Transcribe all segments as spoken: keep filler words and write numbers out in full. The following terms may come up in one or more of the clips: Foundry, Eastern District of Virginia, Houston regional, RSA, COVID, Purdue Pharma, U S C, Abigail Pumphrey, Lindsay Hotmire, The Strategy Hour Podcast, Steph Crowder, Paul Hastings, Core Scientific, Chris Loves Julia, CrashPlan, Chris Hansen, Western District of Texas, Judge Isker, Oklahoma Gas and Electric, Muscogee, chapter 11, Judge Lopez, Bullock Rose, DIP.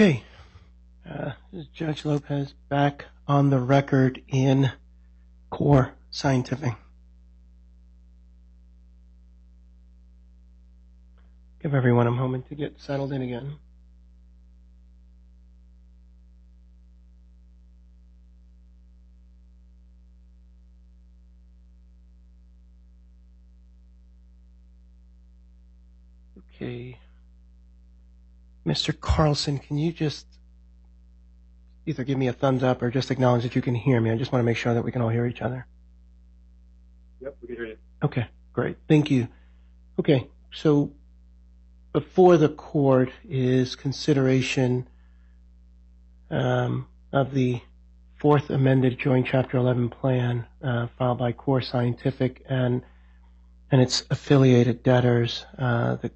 Okay, uh, this is Judge Lopez back on the record in Core Scientific. Give everyone a moment to get settled in again. Okay. Mister Carlson, can you just either give me a thumbs up or just acknowledge that you can hear me? I just want to make sure that we can all hear each other. Yep, we can hear you. Okay, great. Thank you. Okay, so before the court is consideration um, of the fourth amended joint Chapter eleven plan uh, filed by Core Scientific and and its affiliated debtors. Uh, the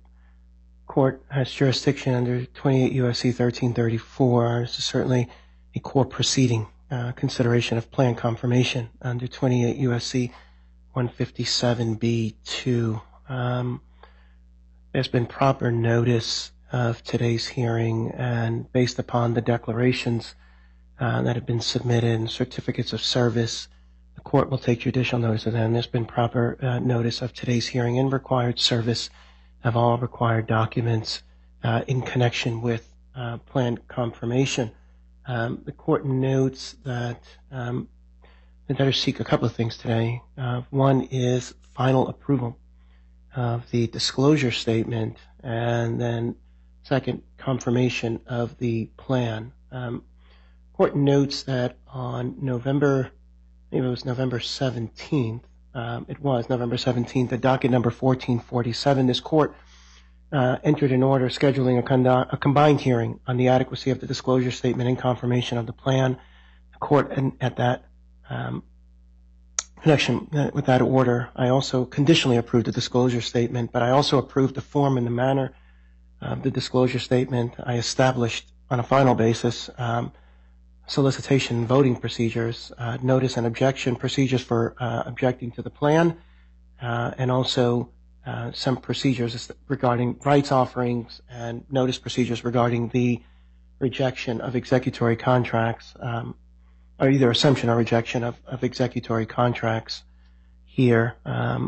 court has jurisdiction under twenty-eight U S C thirteen thirty-four. This is certainly a core proceeding, uh, consideration of plan confirmation under twenty-eight U S C one fifty-seven B two. Um, there's been proper notice of today's hearing, and based upon the declarations uh, that have been submitted and certificates of service, the court will take judicial notice of them. There's been proper uh, notice of today's hearing and required service of all required documents uh, in connection with uh, plan confirmation. Um, the court notes that um, the debtors seek a couple of things today. Uh, one is final approval of the disclosure statement, and then second, confirmation of the plan. Um, court notes that on November, maybe it was November seventeenth, Um, it was November seventeenth, at docket number fourteen forty-seven. This court uh, entered an order scheduling a, condo- a combined hearing on the adequacy of the disclosure statement and confirmation of the plan. The court, and at that um, connection uh, with that order, I also conditionally approved the disclosure statement, but I also approved the form and the manner of the disclosure statement. I established on a final basis Um, solicitation voting procedures, uh, notice and objection procedures for uh, objecting to the plan, uh, and also uh, some procedures regarding rights offerings and notice procedures regarding the rejection of executory contracts, um, or either assumption or rejection of, of executory contracts here. Um,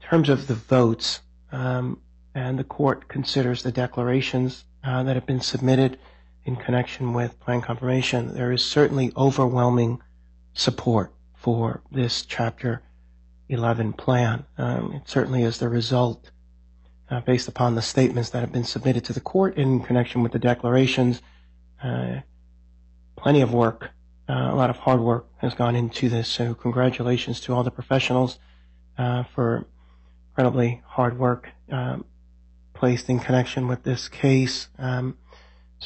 in terms of the votes, um, and the court considers the declarations uh, that have been submitted in connection with plan confirmation, there is certainly overwhelming support for this Chapter eleven plan. Um, it certainly is the result, uh, based upon the statements that have been submitted to the court in connection with the declarations. Uh, plenty of work, uh, a lot of hard work has gone into this, so congratulations to all the professionals uh, for incredibly hard work um, placed in connection with this case. Um,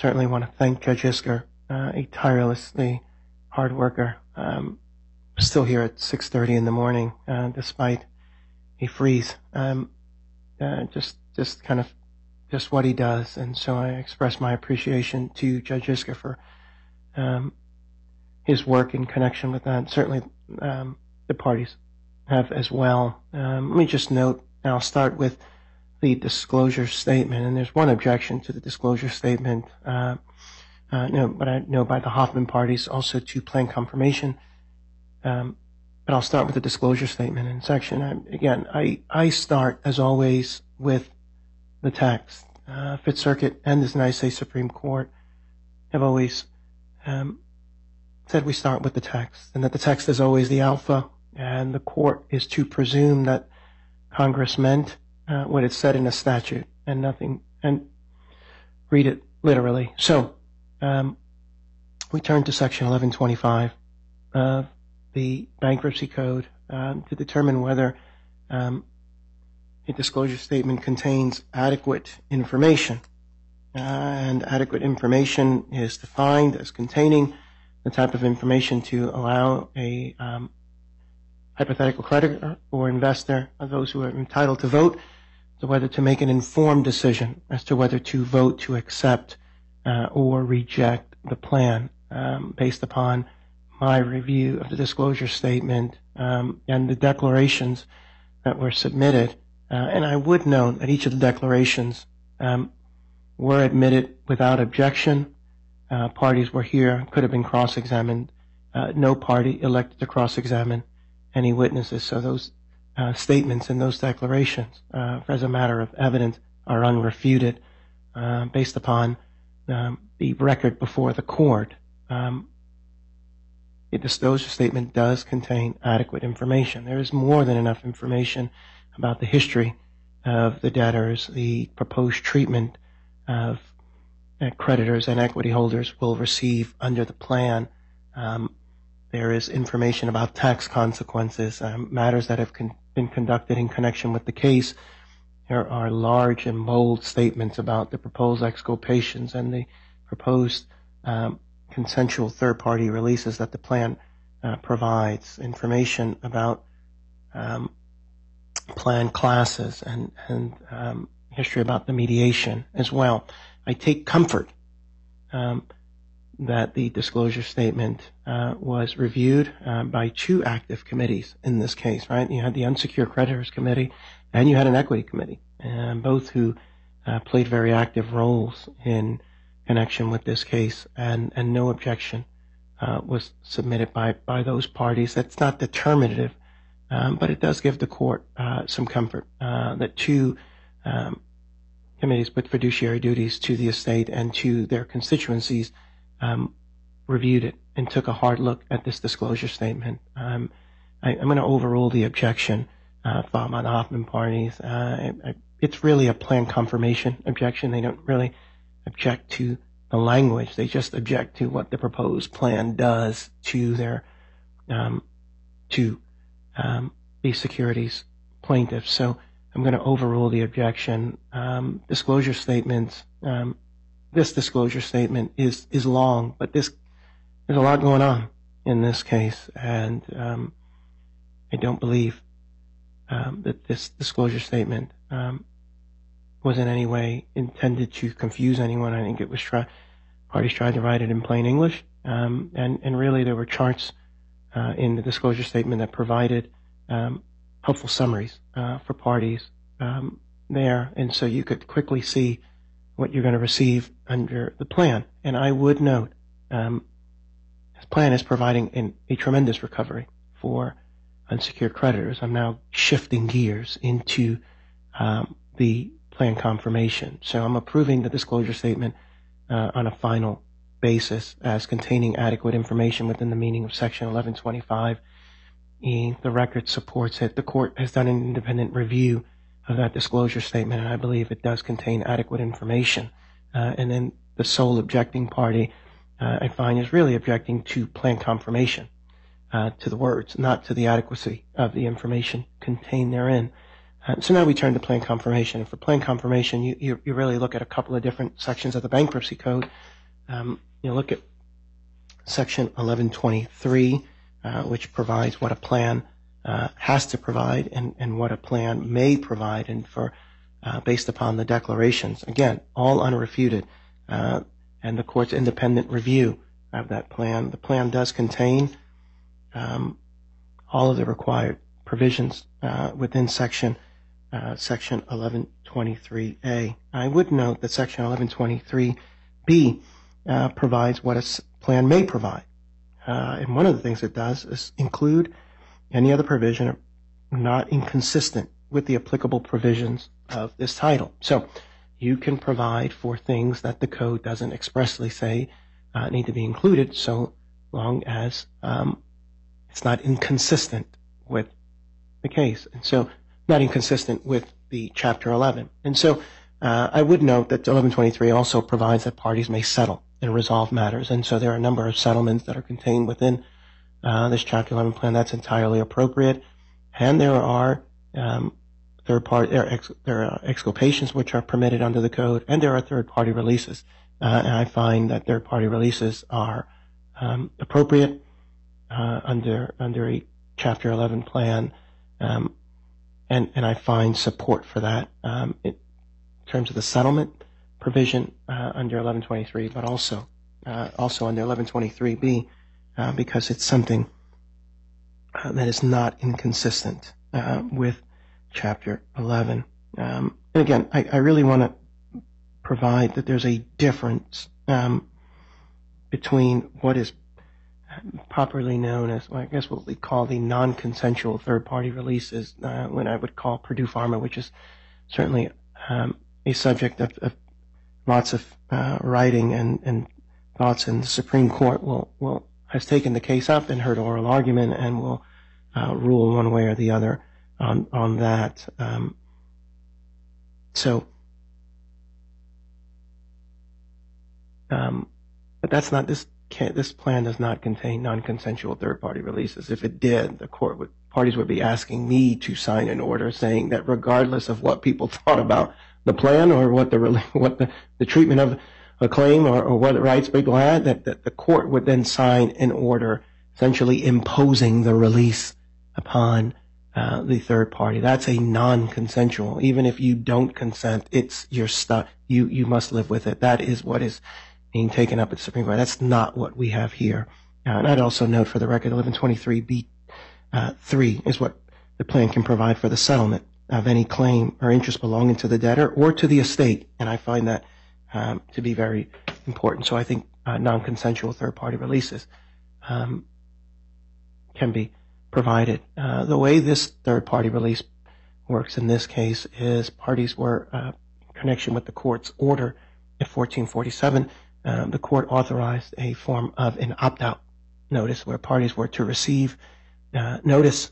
Certainly want to thank Judge Isker, uh, a tirelessly hard worker, um, still here at six thirty in the morning, uh, despite a freeze. Um, uh, just, just kind of, just what he does. And so I express my appreciation to Judge Isker for um, his work in connection with that. Certainly, um, the parties have as well. Um, let me just note, and I'll start with the disclosure statement, and there's one objection to the disclosure statement, uh, uh, no, but I know by the Hoffman parties, also to plan confirmation. Um, but I'll start with the disclosure statement in section. I, again, I, I start, as always, with the text. Uh, Fifth Circuit and this United States Supreme Court have always um, said we start with the text, and that the text is always the alpha, and the court is to presume that Congress meant Uh, what it said in a statute and nothing, and read it literally. So um, we turn to Section eleven twenty-five of the Bankruptcy Code uh, to determine whether um, a disclosure statement contains adequate information. Uh, and adequate information is defined as containing the type of information to allow a um, hypothetical creditor or investor, or those who are entitled to vote, to whether to make an informed decision as to whether to vote to accept uh, or reject the plan. Um, based upon my review of the disclosure statement um, and the declarations that were submitted, uh, and I would note that each of the declarations um, were admitted without objection. Uh, parties were here, could have been cross-examined. Uh, no party elected to cross-examine any witnesses. So those uh, statements and those declarations, uh, as a matter of evidence, are unrefuted uh, based upon um, the record before the court. Um, the disclosure statement does contain adequate information. There is more than enough information about the history of the debtors, the proposed treatment of creditors and equity holders will receive under the plan. Um, there is information about tax consequences, um, matters that have con- been conducted in connection with the case. There are large and bold statements about the proposed exculpations and the proposed um, consensual third-party releases that the plan uh, provides, information about um, plan classes and, and um, history about the mediation as well. I take comfort um, that the disclosure statement uh, was reviewed uh, by two active committees in this case, right? You had the Unsecured Creditors Committee and you had an Equity Committee, and both who uh, played very active roles in connection with this case, and, and no objection uh, was submitted by, by those parties. That's not determinative, um, but it does give the court uh, some comfort uh, that two um, committees with fiduciary duties to the estate and to their constituencies um, reviewed it and took a hard look at this disclosure statement. Um, I, I'm going to overrule the objection uh, filed by the Hoffman parties. Uh, I, I, it's really a plan confirmation objection. They don't really object to the language. They just object to what the proposed plan does to their um, to um, these securities plaintiffs. So I'm going to overrule the objection. Um, disclosure statements. Um, this disclosure statement is is long, but this there's a lot going on in this case, and um, I don't believe um, that this disclosure statement um, was in any way intended to confuse anyone. I think it was try, parties tried to write it in plain English, um, and, and really there were charts uh, in the disclosure statement that provided um, helpful summaries uh, for parties um, there, and so you could quickly see what you're going to receive under the plan. And I would note, um, this plan is providing an, a tremendous recovery for unsecured creditors. I'm now shifting gears into um, the plan confirmation. So I'm approving the disclosure statement uh, on a final basis as containing adequate information within the meaning of Section eleven twenty-five. E, the record supports it. The court has done an independent review of that disclosure statement, and I believe it does contain adequate information. Uh, and then the sole objecting party, uh, I find, is really objecting to plan confirmation, uh, to the words, not to the adequacy of the information contained therein. So now we turn to plan confirmation. And for plan confirmation, you, you, you really look at a couple of different sections of the bankruptcy code. Um, you look at Section eleven twenty-three, uh, which provides what a plan uh, has to provide and, and what a plan may provide, and for uh, based upon the declarations. Again, all unrefuted, uh, and the court's independent review of that plan. The plan does contain um, all of the required provisions uh, within Section Uh, Section eleven twenty-three A. I would note that Section eleven twenty-three B uh, provides what a plan may provide. Uh, and one of the things it does is include any other provision not inconsistent with the applicable provisions of this title. So you can provide for things that the code doesn't expressly say uh, need to be included, so long as um, it's not inconsistent with the case. And so not inconsistent with the Chapter eleven. And so uh, I would note that eleven twenty-three also provides that parties may settle and resolve matters. And so there are a number of settlements that are contained within uh, this Chapter eleven plan. That's entirely appropriate. And there are um, third-party there, ex, there are exculpations which are permitted under the code, and there are third-party releases. Uh, and I find that third-party releases are um, appropriate uh, under under a Chapter eleven plan. Um, And, and I find support for that um, in terms of the settlement provision uh, under eleven twenty-three, but also uh, also under eleven twenty-three B, uh, because it's something uh, that is not inconsistent uh, with Chapter eleven. Um, and again, I, I really want to provide that there's a difference um, between what is popularly known as, well, I guess what we call the non-consensual third-party releases, uh, when I would call Purdue Pharma, which is certainly um, a subject of, of lots of uh, writing and, and thoughts, and the Supreme Court will, will has taken the case up and heard oral argument and will uh, rule one way or the other on, on that. Um, so, um, but that's not this. Can't, this plan does not contain non-consensual third-party releases. If it did, the court would, parties would be asking me to sign an order saying that regardless of what people thought about the plan or what the what the, the treatment of a claim or, or what rights people had, that, that the court would then sign an order essentially imposing the release upon uh, the third party. That's a non-consensual. Even if you don't consent, it's your stuff. You you must live with it. That is what is being taken up at the Supreme Court. That's not what we have here. Uh, and I'd also note for the record, eleven twenty-three B three uh, is what the plan can provide for the settlement of any claim or interest belonging to the debtor or to the estate. And I find that um, to be very important. So I think uh, non-consensual third-party releases um, can be provided. Uh, the way this third-party release works in this case is parties were uh, in connection with the court's order at fourteen forty-seven, Um, the court authorized a form of an opt-out notice where parties were to receive uh, notice,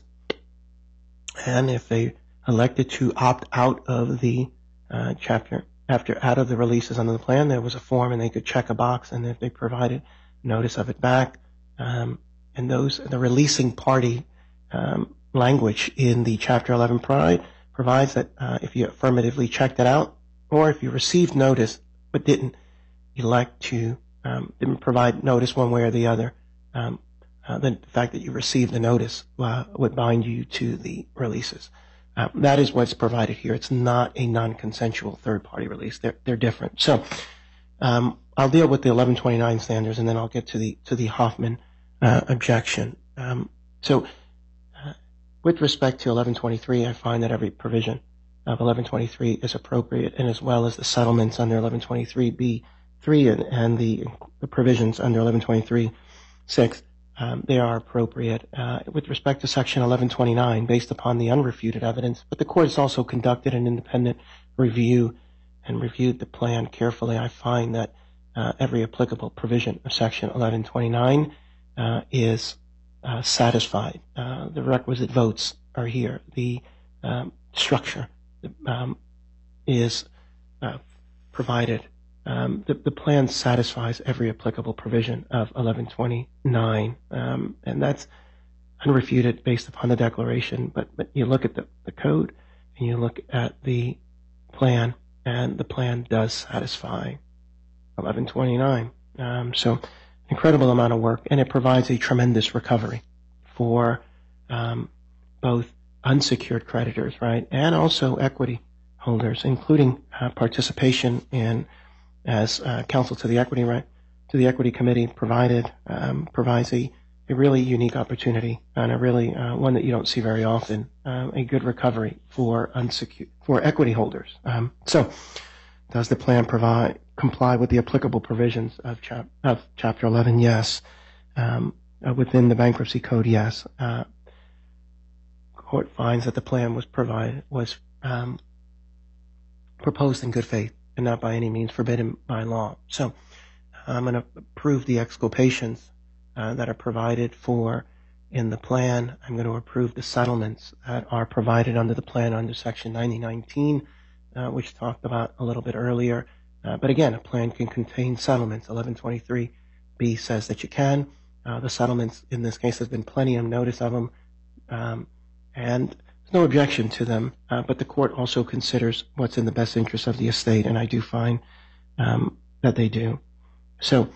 and if they elected to opt out of the uh, chapter after out of the releases under the plan, there was a form and they could check a box, and if they provided notice of it back, um, and those the releasing party um, language in the Chapter eleven pride provides that uh, if you affirmatively checked it out, or if you received notice but didn't elect to um, provide notice one way or the other, um, uh, the fact that you received the notice uh, would bind you to the releases. Uh, that is what's provided here. It's not a non-consensual third-party release. They're they're different. So um, I'll deal with the eleven twenty-nine standards, and then I'll get to the to the Hoffman uh, objection. Um, so uh, with respect to eleven twenty-three, I find that every provision of eleven twenty-three is appropriate, and as well as the settlements under eleven twenty-three B. Three and, and the, the provisions under eleven twenty-three six, um, they are appropriate. Uh, with respect to Section eleven twenty-nine, based upon the unrefuted evidence, but the court has also conducted an independent review and reviewed the plan carefully. I find that uh, every applicable provision of Section eleven twenty-nine uh, is uh, satisfied. Uh, the requisite votes are here. The um, structure um, is uh, provided. Um, the, the plan satisfies every applicable provision of eleven twenty-nine, um, and that's unrefuted based upon the declaration. But, but you look at the, the code and you look at the plan, and the plan does satisfy eleven twenty-nine. Um, so an incredible amount of work, and it provides a tremendous recovery for um, both unsecured creditors, right, and also equity holders, including uh, participation in, as uh, counsel to the equity right to the equity committee provided um, provides a, a really unique opportunity, and a really uh, one that you don't see very often, uh, a good recovery for unsecured for equity holders. Um, so, does the plan provide comply with the applicable provisions of, chap, of Chapter eleven? Yes. Um, uh, within the bankruptcy code, yes. Uh, court finds that the plan was provided was um, proposed in good faith and not by any means forbidden by law. So I'm going to approve the exculpations uh, that are provided for in the plan. I'm going to approve the settlements that are provided under the plan under Section ninety nineteen, uh, which talked about a little bit earlier. Uh, but again, a plan can contain settlements. eleven twenty-three B says that you can. Uh, the settlements in this case, there's been plenty of notice of them, um, and no objection to them, uh, but the court also considers what's in the best interest of the estate, and I do find um, that they do. So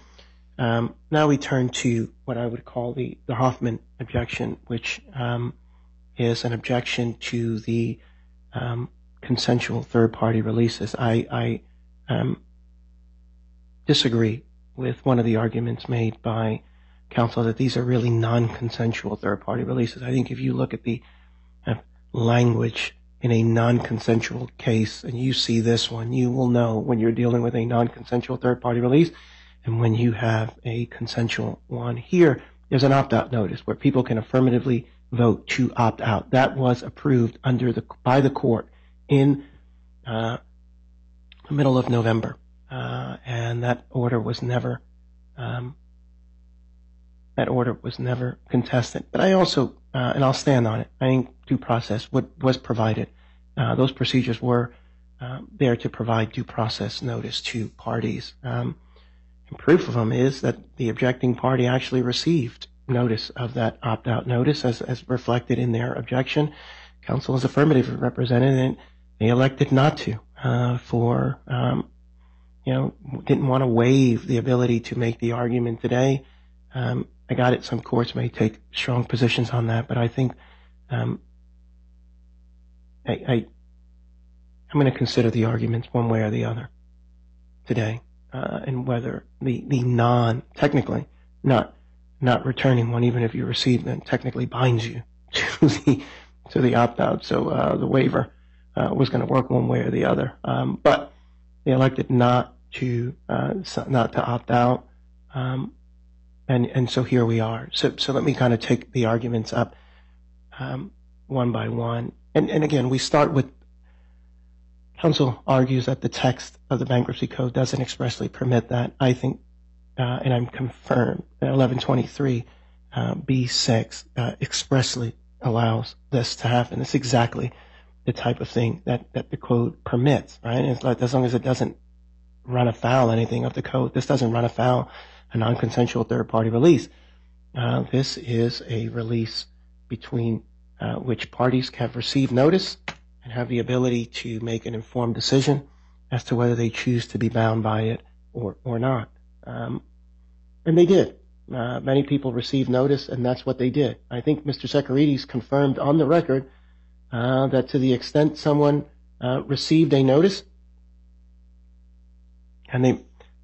um, now we turn to what I would call the, the Hoffman objection, which um, is an objection to the um, consensual third-party releases. I, I um, disagree with one of the arguments made by counsel that these are really non-consensual third-party releases. I think if you look at the language in a non-consensual case, and you see this one, you will know when you're dealing with a non-consensual third-party release and when you have a consensual one. Here, there's an opt-out notice where people can affirmatively vote to opt out. That was approved under the by the court in uh, the middle of November, uh, and that order was never um, that order was never contested. But I also Uh, and I'll stand on it. I think due process would, was provided. Uh, those procedures were uh, there to provide due process notice to parties. Um, and proof of them is that the objecting party actually received notice of that opt-out notice as, as reflected in their objection. Counsel is affirmatively represented, and they elected not to uh, for, um, you know, didn't want to waive the ability to make the argument today. Um, I got it. Some courts may take strong positions on that, but I think um, I, I, I'm going to consider the arguments one way or the other today, uh, and whether the, the non, technically, not not returning one, even if you receive them, technically binds you to the to the opt-out. So uh, the waiver uh, was going to work one way or the other, um, but they elected not to uh, not to opt out. Um, And, and so here we are. So, so let me kind of take the arguments up um, one by one. And, and again, we start with counsel argues that the text of the Bankruptcy Code doesn't expressly permit that. I think, uh, and I'm confirmed, that eleven twenty-three uh, B six uh, expressly allows this to happen. It's exactly the type of thing that, that the code permits, right? It's like, as long as it doesn't run afoul anything of the code, this doesn't run afoul a non-consensual third-party release. Uh, this is a release between uh, which parties have received notice and have the ability to make an informed decision as to whether they choose to be bound by it or, or not. Um, and they did. Uh, many people received notice, and that's what they did. I think Mister Securides confirmed on the record uh, that to the extent someone uh, received a notice and they,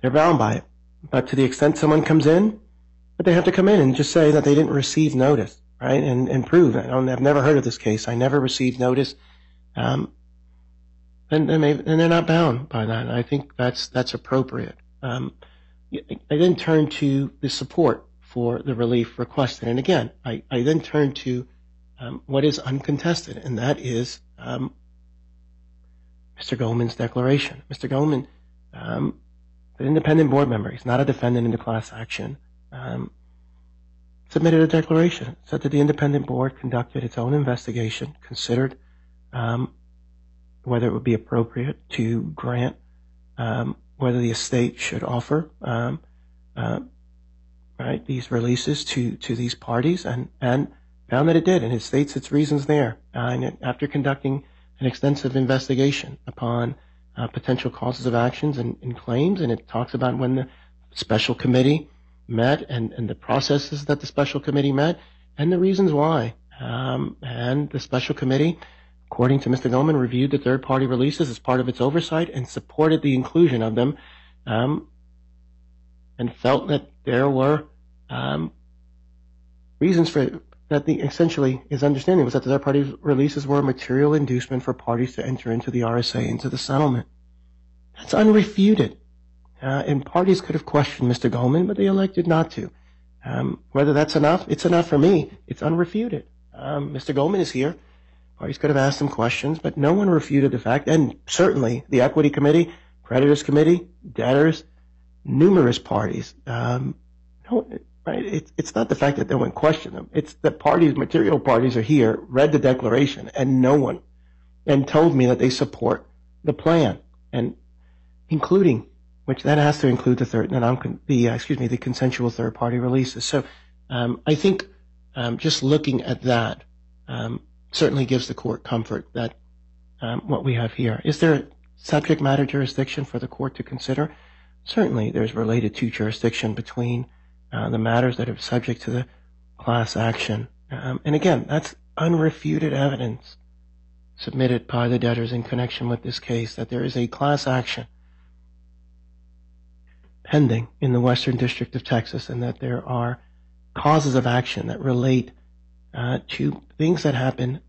they're bound by it. But to the extent someone comes in, but they have to come in and just say that they didn't receive notice, right, and, and prove it. I don't, I've never heard of this case. I never received notice. Um, and, and, they, and they're not bound by that. And I think that's that's appropriate. Um, I then turn to the support for the relief requested. And, again, I, I then turn to um, what is uncontested, and that is um, Mister Goldman's declaration. Mister Goldman um an independent board member, he's not a defendant in the class action, um, submitted a declaration, said that the independent board conducted its own investigation, considered um, whether it would be appropriate to grant, um, whether the estate should offer um, uh, right, these releases to, to these parties, and, and found that it did, and it states its reasons there. Uh, and it, after conducting an extensive investigation upon Uh, potential causes of actions and, and claims, and it talks about when the special committee met and, and the processes that the special committee met and the reasons why. Um, and the special committee, according to Mister Goldman, reviewed the third-party releases as part of its oversight and supported the inclusion of them, um, and felt that there were um, reasons for that. The essentially his understanding was that the third party releases were a material inducement for parties to enter into the R S A, into the settlement. That's unrefuted. Uh, and parties could have questioned Mister Goldman, but they elected not to. Um, whether that's enough, it's enough for me. It's unrefuted. Um, Mister Goldman is here. Parties could have asked him questions, but no one refuted the fact, and certainly the Equity Committee, Creditors Committee, debtors, numerous parties. Um, no, Right, it's, it's not the fact that no one questioned them. It's that parties, material parties, are here, read the declaration, and no one, and told me that they support the plan, and including, which that has to include the third, and the excuse me, the consensual third-party releases. So, um, I think um, just looking at that um, certainly gives the court comfort that um, what we have here. Is there subject matter jurisdiction for the court to consider? Certainly, there's related to jurisdiction between. Uh, the matters that are subject to the class action. Um, and again, that's unrefuted evidence submitted by the debtors in connection with this case, that there is a class action pending in the Western District of Texas, and that there are causes of action that relate uh, to things that happen,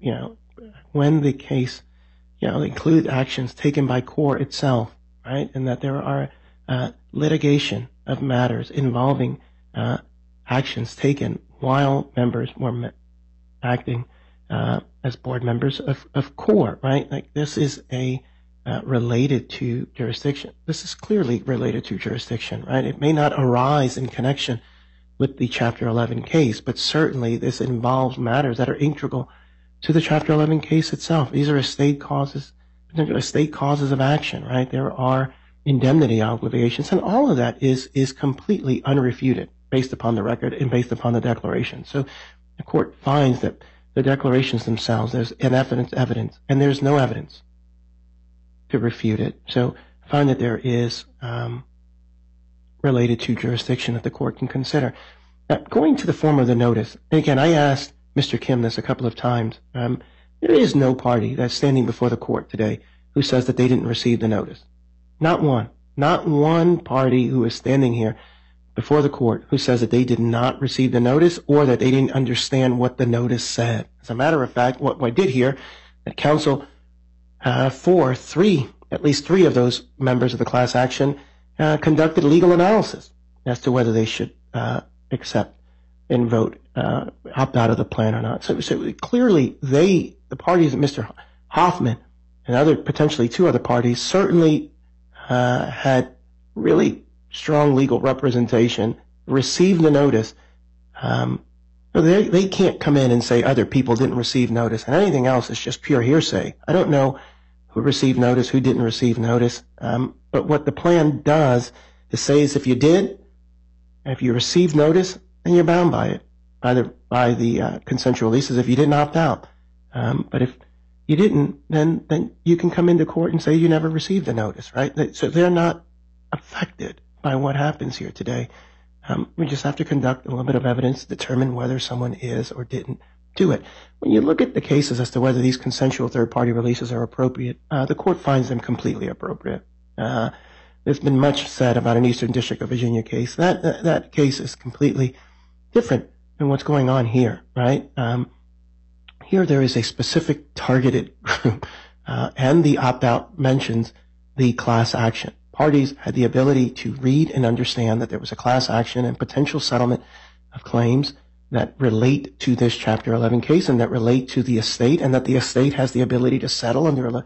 you know, when the case, you know, included actions taken by Core itself, right, and that there are uh, litigation of matters involving uh, actions taken while members were me- acting uh, as board members of, of Core, right? Like this is a uh, related to jurisdiction. This is clearly related to jurisdiction, right? It may not arise in connection with the Chapter eleven case, but certainly this involves matters that are integral to the Chapter eleven case itself. These are estate causes, particular estate causes of action, right? There are indemnity obligations, and all of that is is completely unrefuted based upon the record and based upon the declaration. So the court finds that the declarations themselves, there's evidence, evidence, and there's no evidence to refute it. So find that there is um, related to jurisdiction that the court can consider. Now, going to the form of the notice, and again, I asked Mister Kim this a couple of times. Um, there is no party that's standing before the court today who says that they didn't receive the notice. Not one. Not one party who is standing here before the court who says that they did not receive the notice or that they didn't understand what the notice said. As a matter of fact, what I did hear, that counsel uh, for three, at least three of those members of the class action uh, conducted legal analysis as to whether they should uh, accept and vote, uh, opt out of the plan or not. So, so clearly they, the parties, Mister Hoffman and other, potentially two other parties, certainly uh, had really strong legal representation, received the notice. Um, they, they can't come in and say other people didn't receive notice, and anything else is just pure hearsay. I don't know who received notice, who didn't receive notice, um, but what the plan does is says if you did, if you received notice, then you're bound by it, by the, by the uh, consensual releases if you didn't opt out. Um, but if you didn't, then, then you can come into court and say you never received the notice, right? So they're not affected by what happens here today. Um, we just have to conduct a little bit of evidence to determine whether someone is or didn't do it. When you look at the cases as to whether these consensual third-party releases are appropriate, uh, the court finds them completely appropriate. Uh, there's been much said about an Eastern District of Virginia case. That that, that case is completely different than what's going on here, right? Um, here there is a specific targeted group, uh, and the opt-out mentions the class action. Parties had the ability to read and understand that there was a class action and potential settlement of claims that relate to this Chapter eleven case and that relate to the estate, and that the estate has the ability to settle under,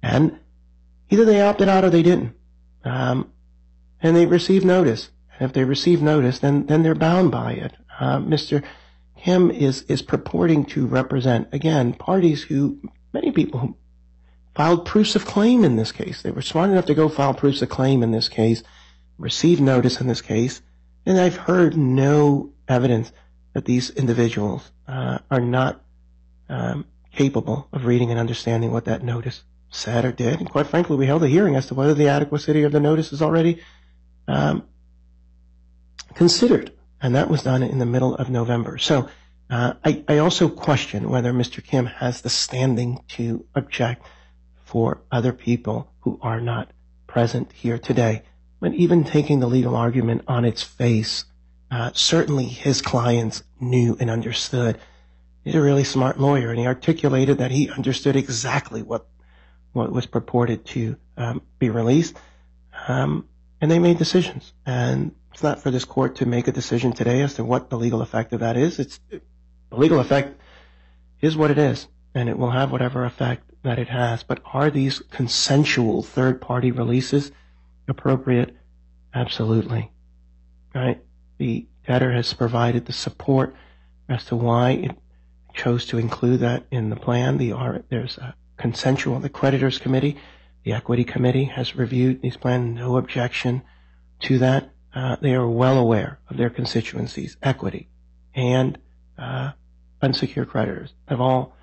and either they opted out or they didn't. Um, and they received notice. And if they received notice, then, then they're bound by it. Uh, Mister Kim is, is purporting to represent, again, parties who, many people who filed proofs of claim in this case. They were smart enough to go file proofs of claim in this case, receive notice in this case, and I've heard no evidence that these individuals uh, are not um, capable of reading and understanding what that notice said or did. And quite frankly, we held a hearing as to whether the adequacy of the notice is already um, considered, and that was done in the middle of November. So uh, I, I also question whether Mister Kim has the standing to object for other people who are not present here today. But even taking the legal argument on its face, uh, certainly his clients knew and understood. He's a really smart lawyer, and he articulated that he understood exactly what what was purported to um, be released. Um, and they made decisions. And it's not for this court to make a decision today as to what the legal effect of that is. It's, the legal effect is what it is, and it will have whatever effect that it has. But are these consensual third-party releases appropriate? Absolutely. Right? The debtor has provided the support as to why it chose to include that in the plan. The, there's a consensual, the creditors committee, the equity committee has reviewed these plans, no objection to that. Uh, they are well aware of their constituencies, equity and uh, unsecured creditors have all.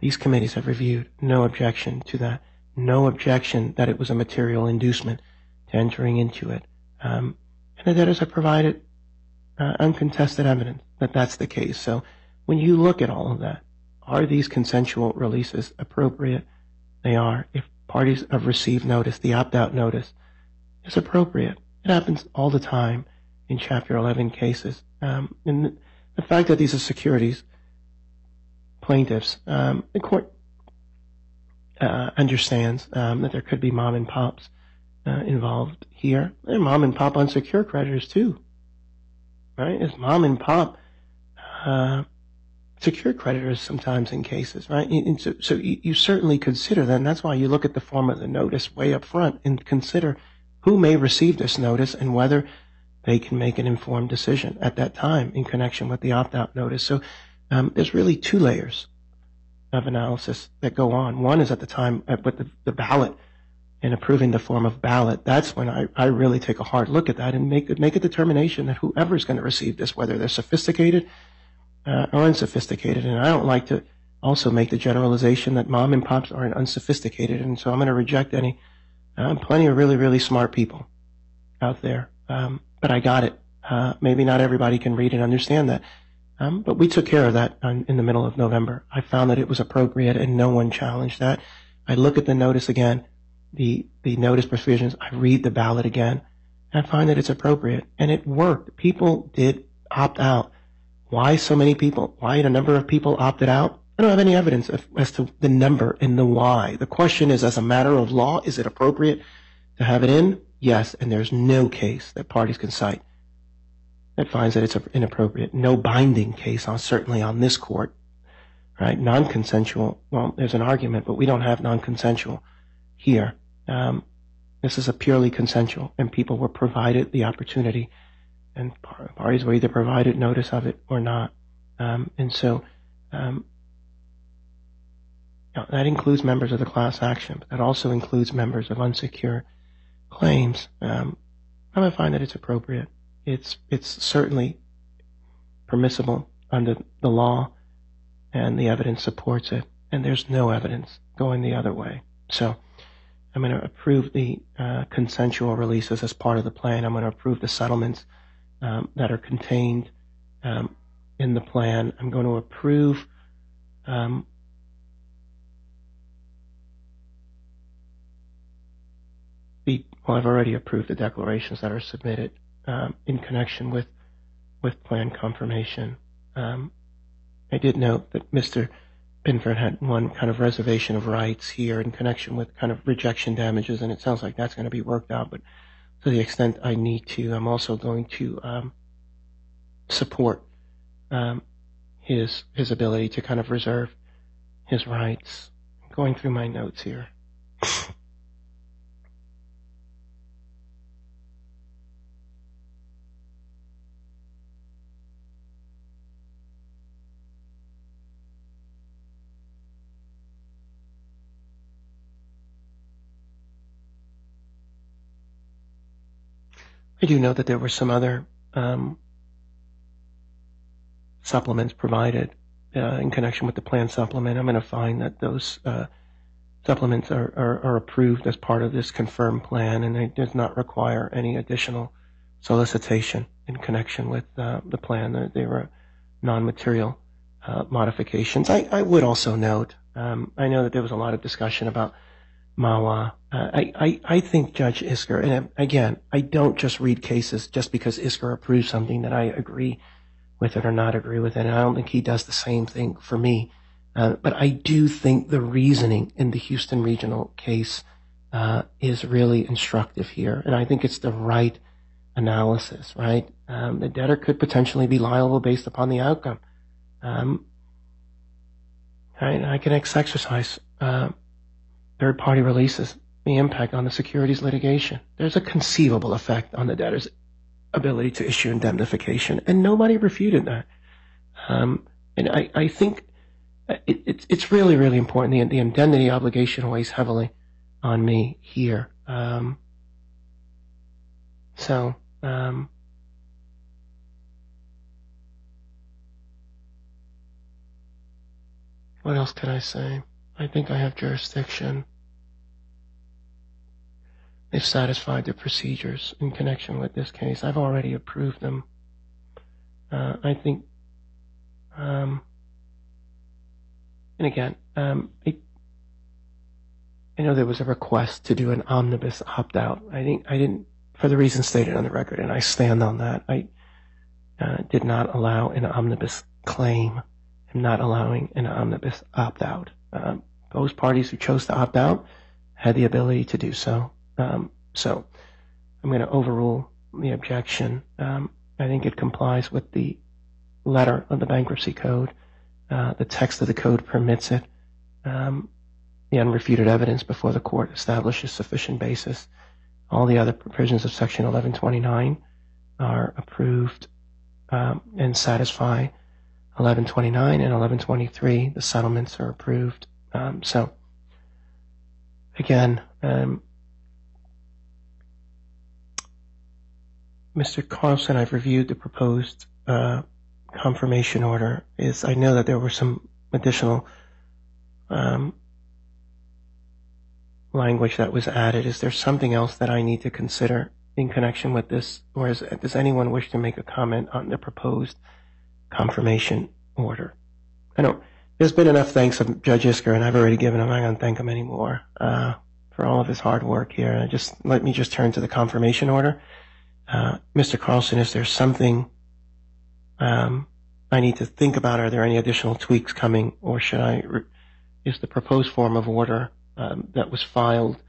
These committees have reviewed, no objection to that, no objection that it was a material inducement to entering into it. Um, and the debtors have provided uh, uncontested evidence that that's the case. So when you look at all of that, are these consensual releases appropriate? They are. If parties have received notice, the opt-out notice is appropriate. It happens all the time in Chapter eleven cases. Um, and the fact that these are securities plaintiffs, um, the court uh, understands um, that there could be mom and pops uh, involved here. They're mom and pop unsecured creditors too, right? It's mom and pop uh, secured creditors sometimes in cases, right? And so, so you, you certainly consider that, and that's why you look at the form of the notice way up front and consider who may receive this notice and whether they can make an informed decision at that time in connection with the opt-out notice. So um, there's really two layers of analysis that go on. One is at the time at, with the, the ballot and approving the form of ballot. That's when I, I really take a hard look at that and make, make a determination that whoever's going to receive this, whether they're sophisticated uh, or unsophisticated. And I don't like to also make the generalization that mom and pops aren't unsophisticated, and so I'm going to reject any. Uh, plenty of really, really smart people out there. Um, but I got it. Uh, maybe not everybody can read and understand that. Um, but we took care of that on, in the middle of November. I found that it was appropriate and no one challenged that. I look at the notice again, the, the notice provisions. I read the ballot again, and I find that it's appropriate. And it worked. People did opt out. Why so many people? Why a number of people opted out? I don't have any evidence of, as to the number and the why. The question is, as a matter of law, is it appropriate to have it in? Yes, and there's no case that parties can cite that finds that it's inappropriate. No binding case, on, certainly on this court, right? Non-consensual, well, there's an argument, but we don't have non-consensual here. Um, this is a purely consensual, and people were provided the opportunity, and parties were either provided notice of it or not. Um, and so... Um, Now, that includes members of the class action, but that also includes members of unsecured claims. Um, I find that it's appropriate. It's it's certainly permissible under the law, and the evidence supports it. And there's no evidence going the other way. So I'm going to approve the uh, consensual releases as part of the plan. I'm going to approve the settlements um, that are contained um, in the plan. I'm going to approve... Um, The, well, I've already approved the declarations that are submitted um, in connection with with plan confirmation. Um, I did note that Mister Binford had one kind of reservation of rights here in connection with kind of rejection damages, and it sounds like that's going to be worked out. But to the extent I need to, I'm also going to um, support um, his his ability to kind of reserve his rights. I'm going through my notes here. I do know that there were some other um, supplements provided uh, in connection with the plan supplement. I'm going to find that those uh, supplements are, are, are approved as part of this confirmed plan, and it does not require any additional solicitation in connection with uh, the plan. They were non-material uh, modifications. I, I would also note, um, I know that there was a lot of discussion about Mawa. Uh, I, I, I think Judge Isker, and again, I don't just read cases just because Isker approves something that I agree with it or not agree with it, and I don't think he does the same thing for me. Uh, but I do think the reasoning in the Houston regional case uh, is really instructive here, and I think it's the right analysis, right? Um, the debtor could potentially be liable based upon the outcome. Um, right? I can ex exercise uh, third-party releases, the impact on the securities litigation. There's a conceivable effect on the debtor's ability to issue indemnification, and nobody refuted that. Um, and I, I think it, it, it's really, really important. The, the indemnity obligation weighs heavily on me here. Um, so... Um, what else can I say? I think I have jurisdiction. They've satisfied the procedures in connection with this case. I've already approved them. Uh, I think, um, and again, um, I, I know there was a request to do an omnibus opt-out. I think I didn't, for the reasons stated on the record, and I stand on that. I uh, did not allow an omnibus claim. I'm not allowing an omnibus opt-out. Um, Those parties who chose to opt out had the ability to do so. Um, so I'm going to overrule the objection. Um, I think it complies with the letter of the bankruptcy code. Uh, the text of the code permits it. Um, the unrefuted evidence before the court establishes sufficient basis. All the other provisions of Section eleven twenty-nine are approved um, and satisfy eleven twenty-nine and eleven twenty-three. The settlements are approved. Um, so, again, um, Mister Carlson, I've reviewed the proposed uh, confirmation order. Is I know that there were some additional um, language that was added. Is there something else that I need to consider in connection with this, or is, does anyone wish to make a comment on the proposed confirmation order? I know there's been enough thanks of Judge Isker, and I've already given him. I'm not going to thank him anymore uh, for all of his hard work here. And just let me just turn to the confirmation order. Uh, Mister Carlson, is there something um, I need to think about? Are there any additional tweaks coming, or should I? Is the proposed form of order um, that was filed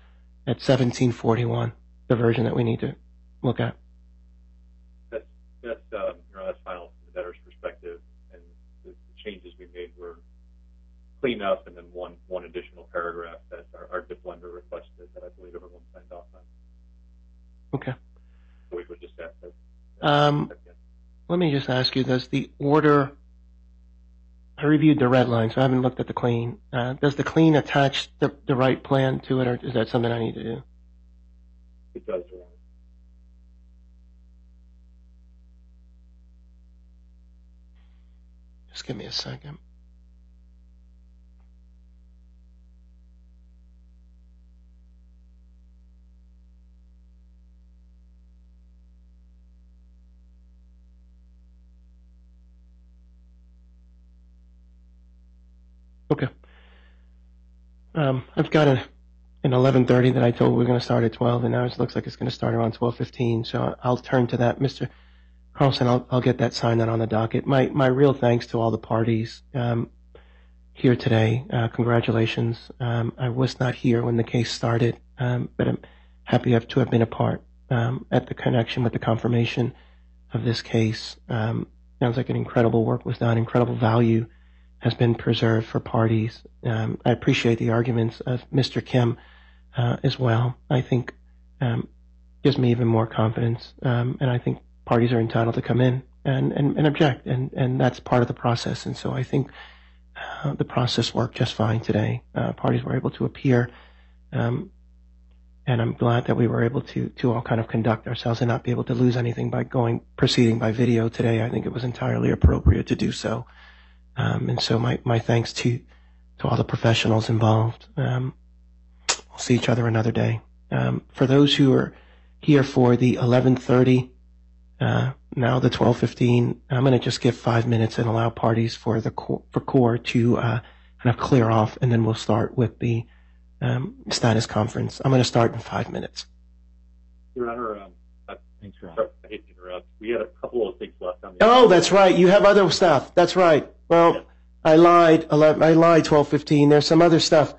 at seventeen forty-one the version that we need to look at? That's that's uh, your honest final from the debtor's perspective, and the, the changes we made were clean up, and then one one additional paragraph that our, our dip lender requested that I believe everyone signed off on. Okay. So we would just ask that. that um, that let me just ask you: does the order? I reviewed the red line, so I haven't looked at the clean. Uh, does the clean attach the the right plan to it, or is that something I need to do? It does, Your Honor. Just give me a second. Okay. Um, I've got a. In eleven thirty that I told we were going to start at twelve, and now it looks like it's going to start around twelve fifteen. So I'll turn to that. Mister Carlson, I'll, I'll get that signed out on the docket. My, my real thanks to all the parties um, here today. Uh, congratulations. Um, I was not here when the case started, um, but I'm happy to have been a part um, at the connection with the confirmation of this case. Um, sounds like an incredible work was done, incredible value has been preserved for parties. Um, I appreciate the arguments of Mister Kim uh, as well. I think um, gives me even more confidence, um, and I think parties are entitled to come in and, and, and object, and, and that's part of the process. And so I think uh, the process worked just fine today. Uh, parties were able to appear, um, and I'm glad that we were able to, to all kind of conduct ourselves and not be able to lose anything by going proceeding by video today. I think it was entirely appropriate to do so. Um, and so my, my thanks to, to all the professionals involved. Um, we'll see each other another day. Um, for those who are here for the eleven thirty, uh, now the twelve fifteen, I'm going to just give five minutes and allow parties for the core, for core to, uh, kind of clear off, and then we'll start with the, um, status conference. I'm going to start in five minutes. Your Honor, um, thanks, Your Honor. I hate to interrupt. We had a couple of things left on the Oh, that's right. You have other stuff. That's right. Well, I lied. I lied. twelve fifteen. There's some other stuff.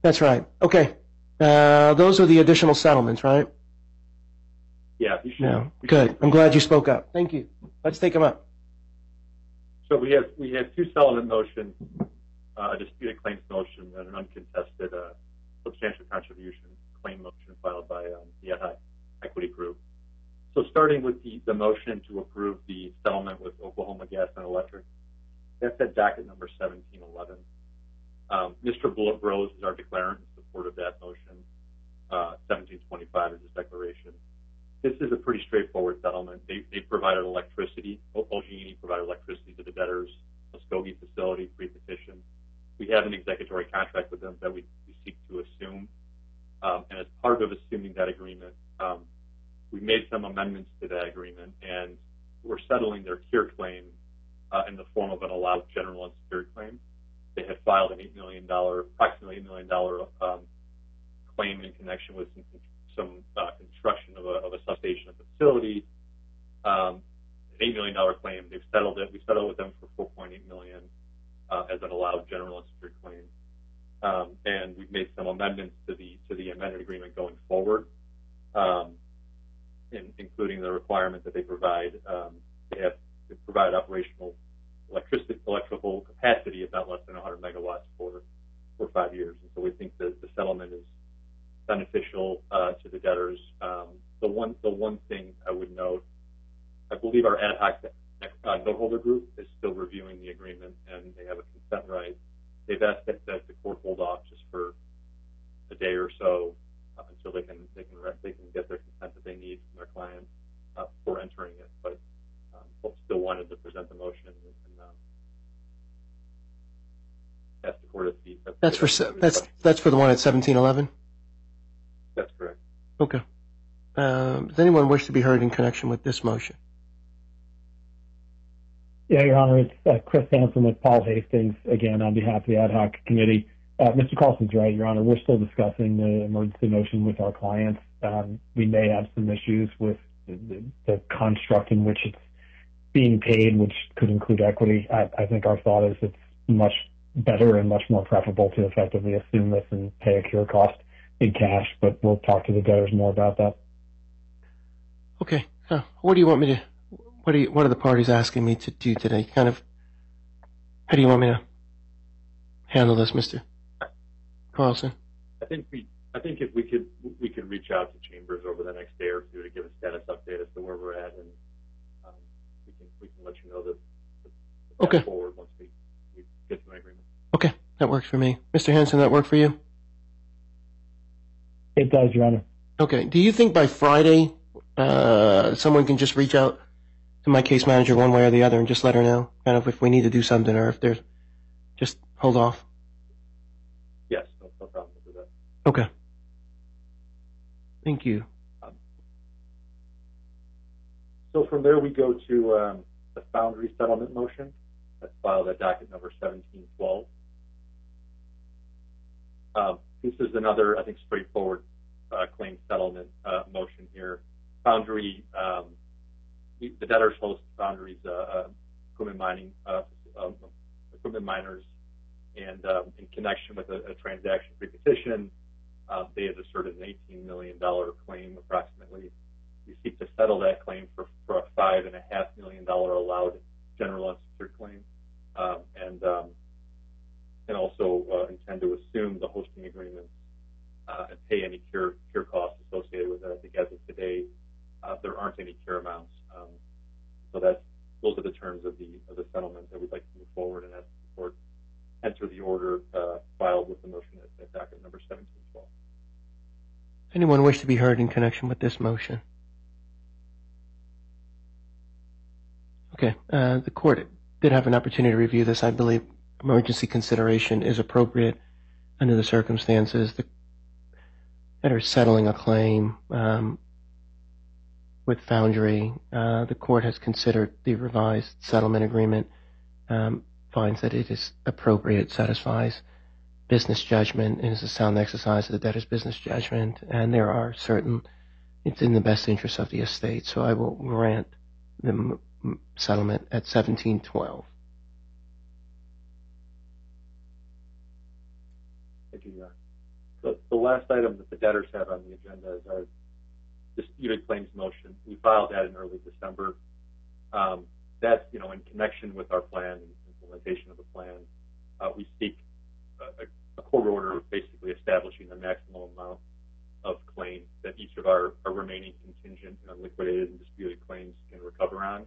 That's right. Okay. Uh, those are the additional settlements, right? Yeah. You should, no. You Good. Should. I'm glad you spoke up. Thank you. Let's take them up. So we have we have two settlement motions, uh, a disputed claims motion, and an uncontested uh, substantial contribution claim motion filed by um, the Equity Group. So starting with the, the motion to approve the settlement with Oklahoma Gas and Electric. That's at docket number seventeen eleven. Um, Mister Bullock Rose is our declarant in support of that motion. Uh, seventeen twenty-five is his declaration. This is a pretty straightforward settlement. They, they provided electricity. O G and E provided electricity to the debtors, Muscogee facility, pre-petition. We have an executory contract with them that we, we seek to assume. Um, and as part of assuming that agreement, um, we made some amendments to that agreement, and we're settling their cure claim Uh, in the form of an allowed general unsecured claim. They had filed an eight million dollars, approximately eight million dollars um, claim in connection with some, some uh, construction of a, of a substation and facility. Um, an eight million dollars claim. They've settled it. We settled with them for four point eight million dollars uh, as an allowed general unsecured claim. um, and we've made some amendments to the to the amended agreement going forward, um, in, including the requirement that they provide um, they have to provide operational electricity electrical capacity of not less than one hundred megawatts for for five years. And so we think that the settlement is beneficial uh, to the debtors. Um, the one the one thing I would note, I believe our ad hoc uh, note holder group is still reviewing the agreement, and they have a consent right. They've asked that, that the court hold off just for a day or so uh, until they can they can they can get their consent that they need from their client uh, before entering it. But um, still wanted to present the motion and um, ask the court if the if that's for that's questions. That's for the one at seventeen eleven. That's correct. Okay. Um, does anyone wish to be heard in connection with this motion? Yeah, Your Honor, it's uh, Chris Hansen with Paul Hastings, again, on behalf of the ad hoc committee. Uh, Mister Carlson's right, Your Honor. We're still discussing the emergency motion with our clients. Um, we may have some issues with the, the, the construct in which it's being paid, which could include equity. I, I think our thought is it's much better and much more preferable to effectively assume this and pay a cure cost in cash, but we'll talk to the debtors more about that. Okay. Uh, what do you want me to – what do you, what are the parties asking me to do today? Kind of – how do you want me to handle this, Mister Carlson? I think we – I think if we could we could reach out to Chambers over the next day or two to give a status update as to where we're at, and um, we can we can let you know the, the okay. forward once we, we get to an agreement. Okay. That works for me. Mister Hansen, that work for you? It does, Your Honor. Okay. Do you think by Friday uh, someone can just reach out to my case manager one way or the other and just let her know, kind of if we need to do something or if there's just hold off? Yes, no, no problem with that. Okay. Thank you. Um, so from there we go to um, the Foundry settlement motion that's filed at docket number seventeen twelve. Um, This is another, I think, straightforward uh, claim settlement uh, motion here. Foundry, um, the debtors host Foundry's uh, uh, equipment mining uh, um, equipment miners, and um, in connection with a, a transaction pre-petition, uh, they have asserted an eighteen million dollars claim approximately. We seek to settle that claim for, for a five and a half million dollar allowed general unsecured claim, um, and um, and also uh, intend to assume the hosting agreements uh, and pay any cure cure costs associated with it. I think as of today, uh, there aren't any cure amounts. Um, so that's those are the terms of the of the settlement that we'd like to move forward and ask the court enter the order uh, filed with the motion at, at docket number seventeen twelve. Anyone wish to be heard in connection with this motion? Okay, uh, the court did have an opportunity to review this, I believe. Emergency consideration is appropriate under the circumstances the, that are settling a claim um, with Foundry. Uh, the court has considered the revised settlement agreement, um, finds that it is appropriate, satisfies business judgment, and is a sound exercise of the debtor's business judgment, and there are certain, it's in the best interest of the estate, so I will grant the m m settlement at seventeen twelve. The, the last item that the debtors have on the agenda is our disputed claims motion. We filed that in early December. Um, that's, you know, in connection with our plan and implementation of the plan. Uh, we seek a, a court order basically establishing the maximum amount of claim that each of our, our remaining contingent and unliquidated and disputed claims can recover on.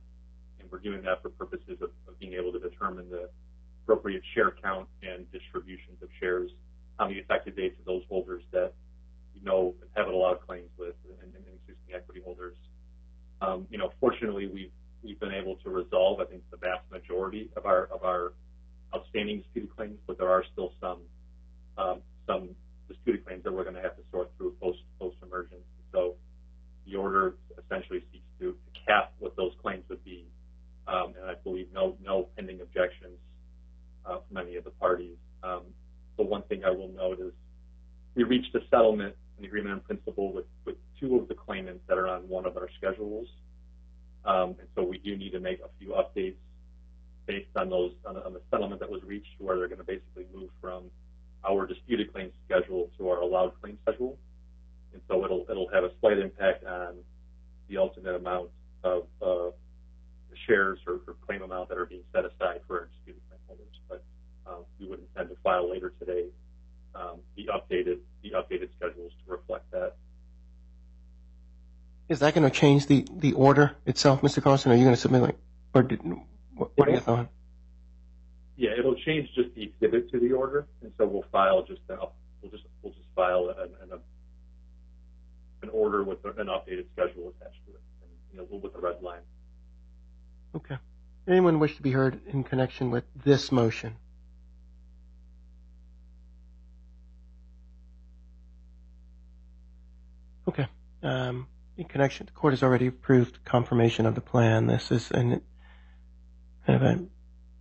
And we're doing that for purposes of, of being able to determine the appropriate share count and distributions of shares on the effective dates of those holders that you know have allowed claims with and, and existing equity holders. Um, you know, fortunately, we've we've been able to resolve, I think, the vast majority of our of our outstanding disputed claims, but there are still some um, some disputed claims that we're going to have to sort through post post emergence. So the order essentially seeks to, to cap what those claims would be, um, and I believe no no pending objections uh, from any of the parties. Um, The one thing I will note is we reached a settlement, an agreement in principle, with, with two of the claimants that are on one of our schedules, um, and so we do need to make a few updates based on those on, on the settlement that was reached, where they're going to basically move from our disputed claims schedule to our allowed claim schedule. And so it'll it'll have a slight impact on the ultimate amount of uh, shares or, or claim amount that are being set aside for our disputed claim holders. But um, we would intend to file later today um, the updated the updated schedules to reflect that. Is that going to change the, the order itself, Mister Carlson? Are you going to submit like, or did, what, what are your thoughts? Yeah, it'll change just the exhibit to the order, and so we'll file just an up, we'll just we'll just file an an, an order with an updated schedule attached to it, and you know, with a red line. Okay. Anyone wish to be heard in connection with this motion? Okay. Um, in connection, the court has already approved confirmation of the plan. This is an kind of a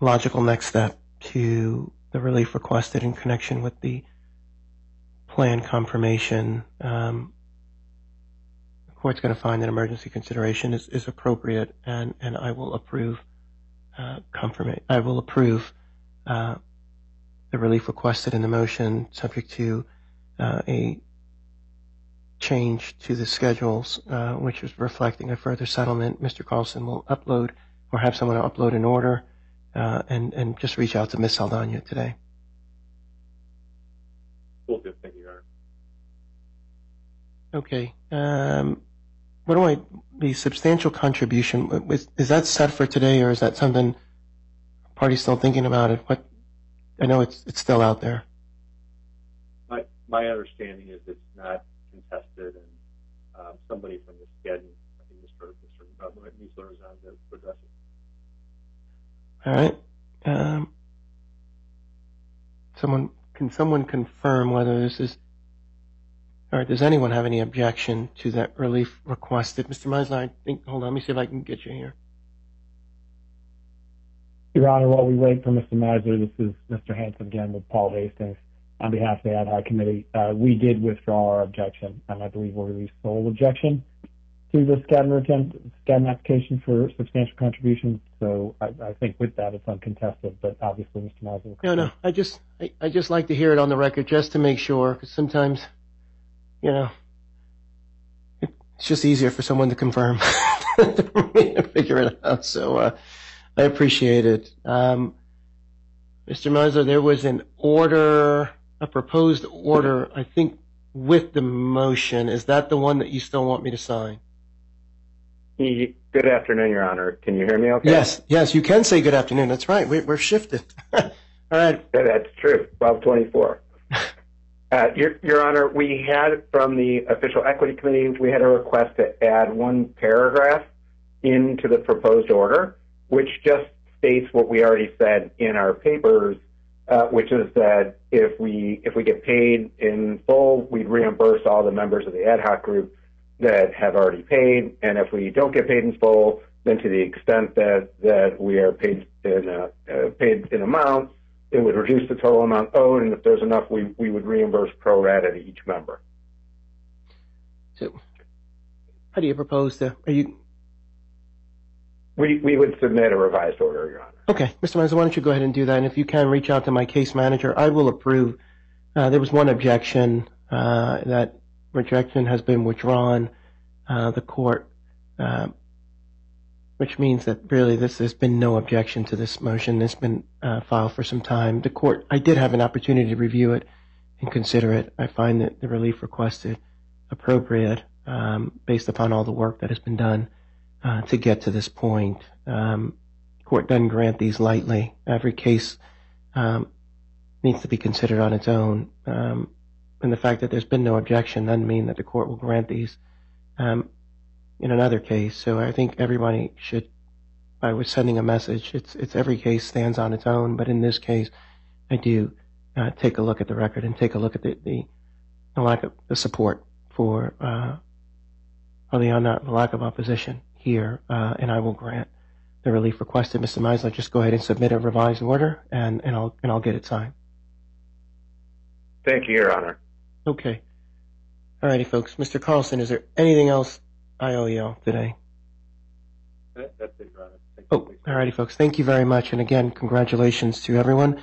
logical next step to the relief requested in connection with the plan confirmation. Um, the court's going to find that emergency consideration is, is appropriate, and, and I will approve uh, confirmation. I will approve uh, the relief requested in the motion, subject to uh, a change to the schedules, uh, which is reflecting a further settlement. Mister Carlson will upload, or have someone upload an order. Uh, and, and just reach out to Miz Saldana today. Cool, good. Thank you, Your Honor. Okay. Um, what do I, the substantial contribution, is, is that set for today, or is that something party's still thinking about it? What, I know it's it's still out there. My, my understanding is it's not contested, and um, somebody from the SCAD, I think Mister Mister Mueller is on to address it. All right. Um, someone can someone confirm whether this is. All right. Does anyone have any objection to that relief requested, Mister Meisner? I think. Hold on. Let me see if I can get you here. Your Honor, while we wait for Mister Meisner, this is Mister Hanson again with Paul Hastings on behalf of the Ad Hoc Committee. Uh, we did withdraw our objection, and I believe we'll release sole objection to the SCADN application for substantial contributions, so I, I think with that it's uncontested. But obviously, Mister Mazel. No, no, I just, I, I just like to hear it on the record just to make sure, because sometimes, you know, it, it's just easier for someone to confirm than for me to figure it out. So uh, I appreciate it, um, Mister Mazel. There was an order, a proposed order, I think, with the motion. Is that the one that you still want me to sign? Good afternoon, Your Honor. Can you hear me okay? Yes, yes, you can say good afternoon. That's right. We, we're shifted. All right. That's true, twelve twenty-four. uh, Your, Your Honor, we had from the Official Equity Committee, we had a request to add one paragraph into the proposed order, which just states what we already said in our papers, uh, which is that if we, if we get paid in full, we'd reimburse all the members of the ad hoc group that have already paid, and if we don't get paid in full, then to the extent that that we are paid in a, uh, paid in amount, it would reduce the total amount owed, and if there's enough, we we would reimburse pro rata to each member. So, how do you propose to? Are you? We we would submit a revised order, Your Honor. Okay, Mister Manzo, why don't you go ahead and do that, and if you can reach out to my case manager, I will approve. Uh, there was one objection uh, that. Rejection has been withdrawn, uh, the court, uh, which means that really this there's been no objection to this motion. It's been uh, filed for some time. The court, I did have an opportunity to review it and consider it. I find that the relief requested appropriate um, based upon all the work that has been done uh, to get to this point. Um, court doesn't grant these lightly. Every case um, needs to be considered on its own. Um, And the fact that there's been no objection doesn't mean that the court will grant these um, in another case. So I think everybody should, I was sending a message, it's, it's every case stands on its own, but in this case, I do uh, take a look at the record and take a look at the, the, the lack of the support for, uh, or the, the lack of opposition here, uh, and I will grant the relief requested. Mister Meisler, just go ahead and submit a revised order, and, and, I'll, and I'll get it signed. Thank you, Your Honor. Okay. All righty, folks. Mister Carlson, is there anything else I owe y'all today? That's it, Your Honor. Oh, all righty, folks. Thank you very much. And again, congratulations to everyone.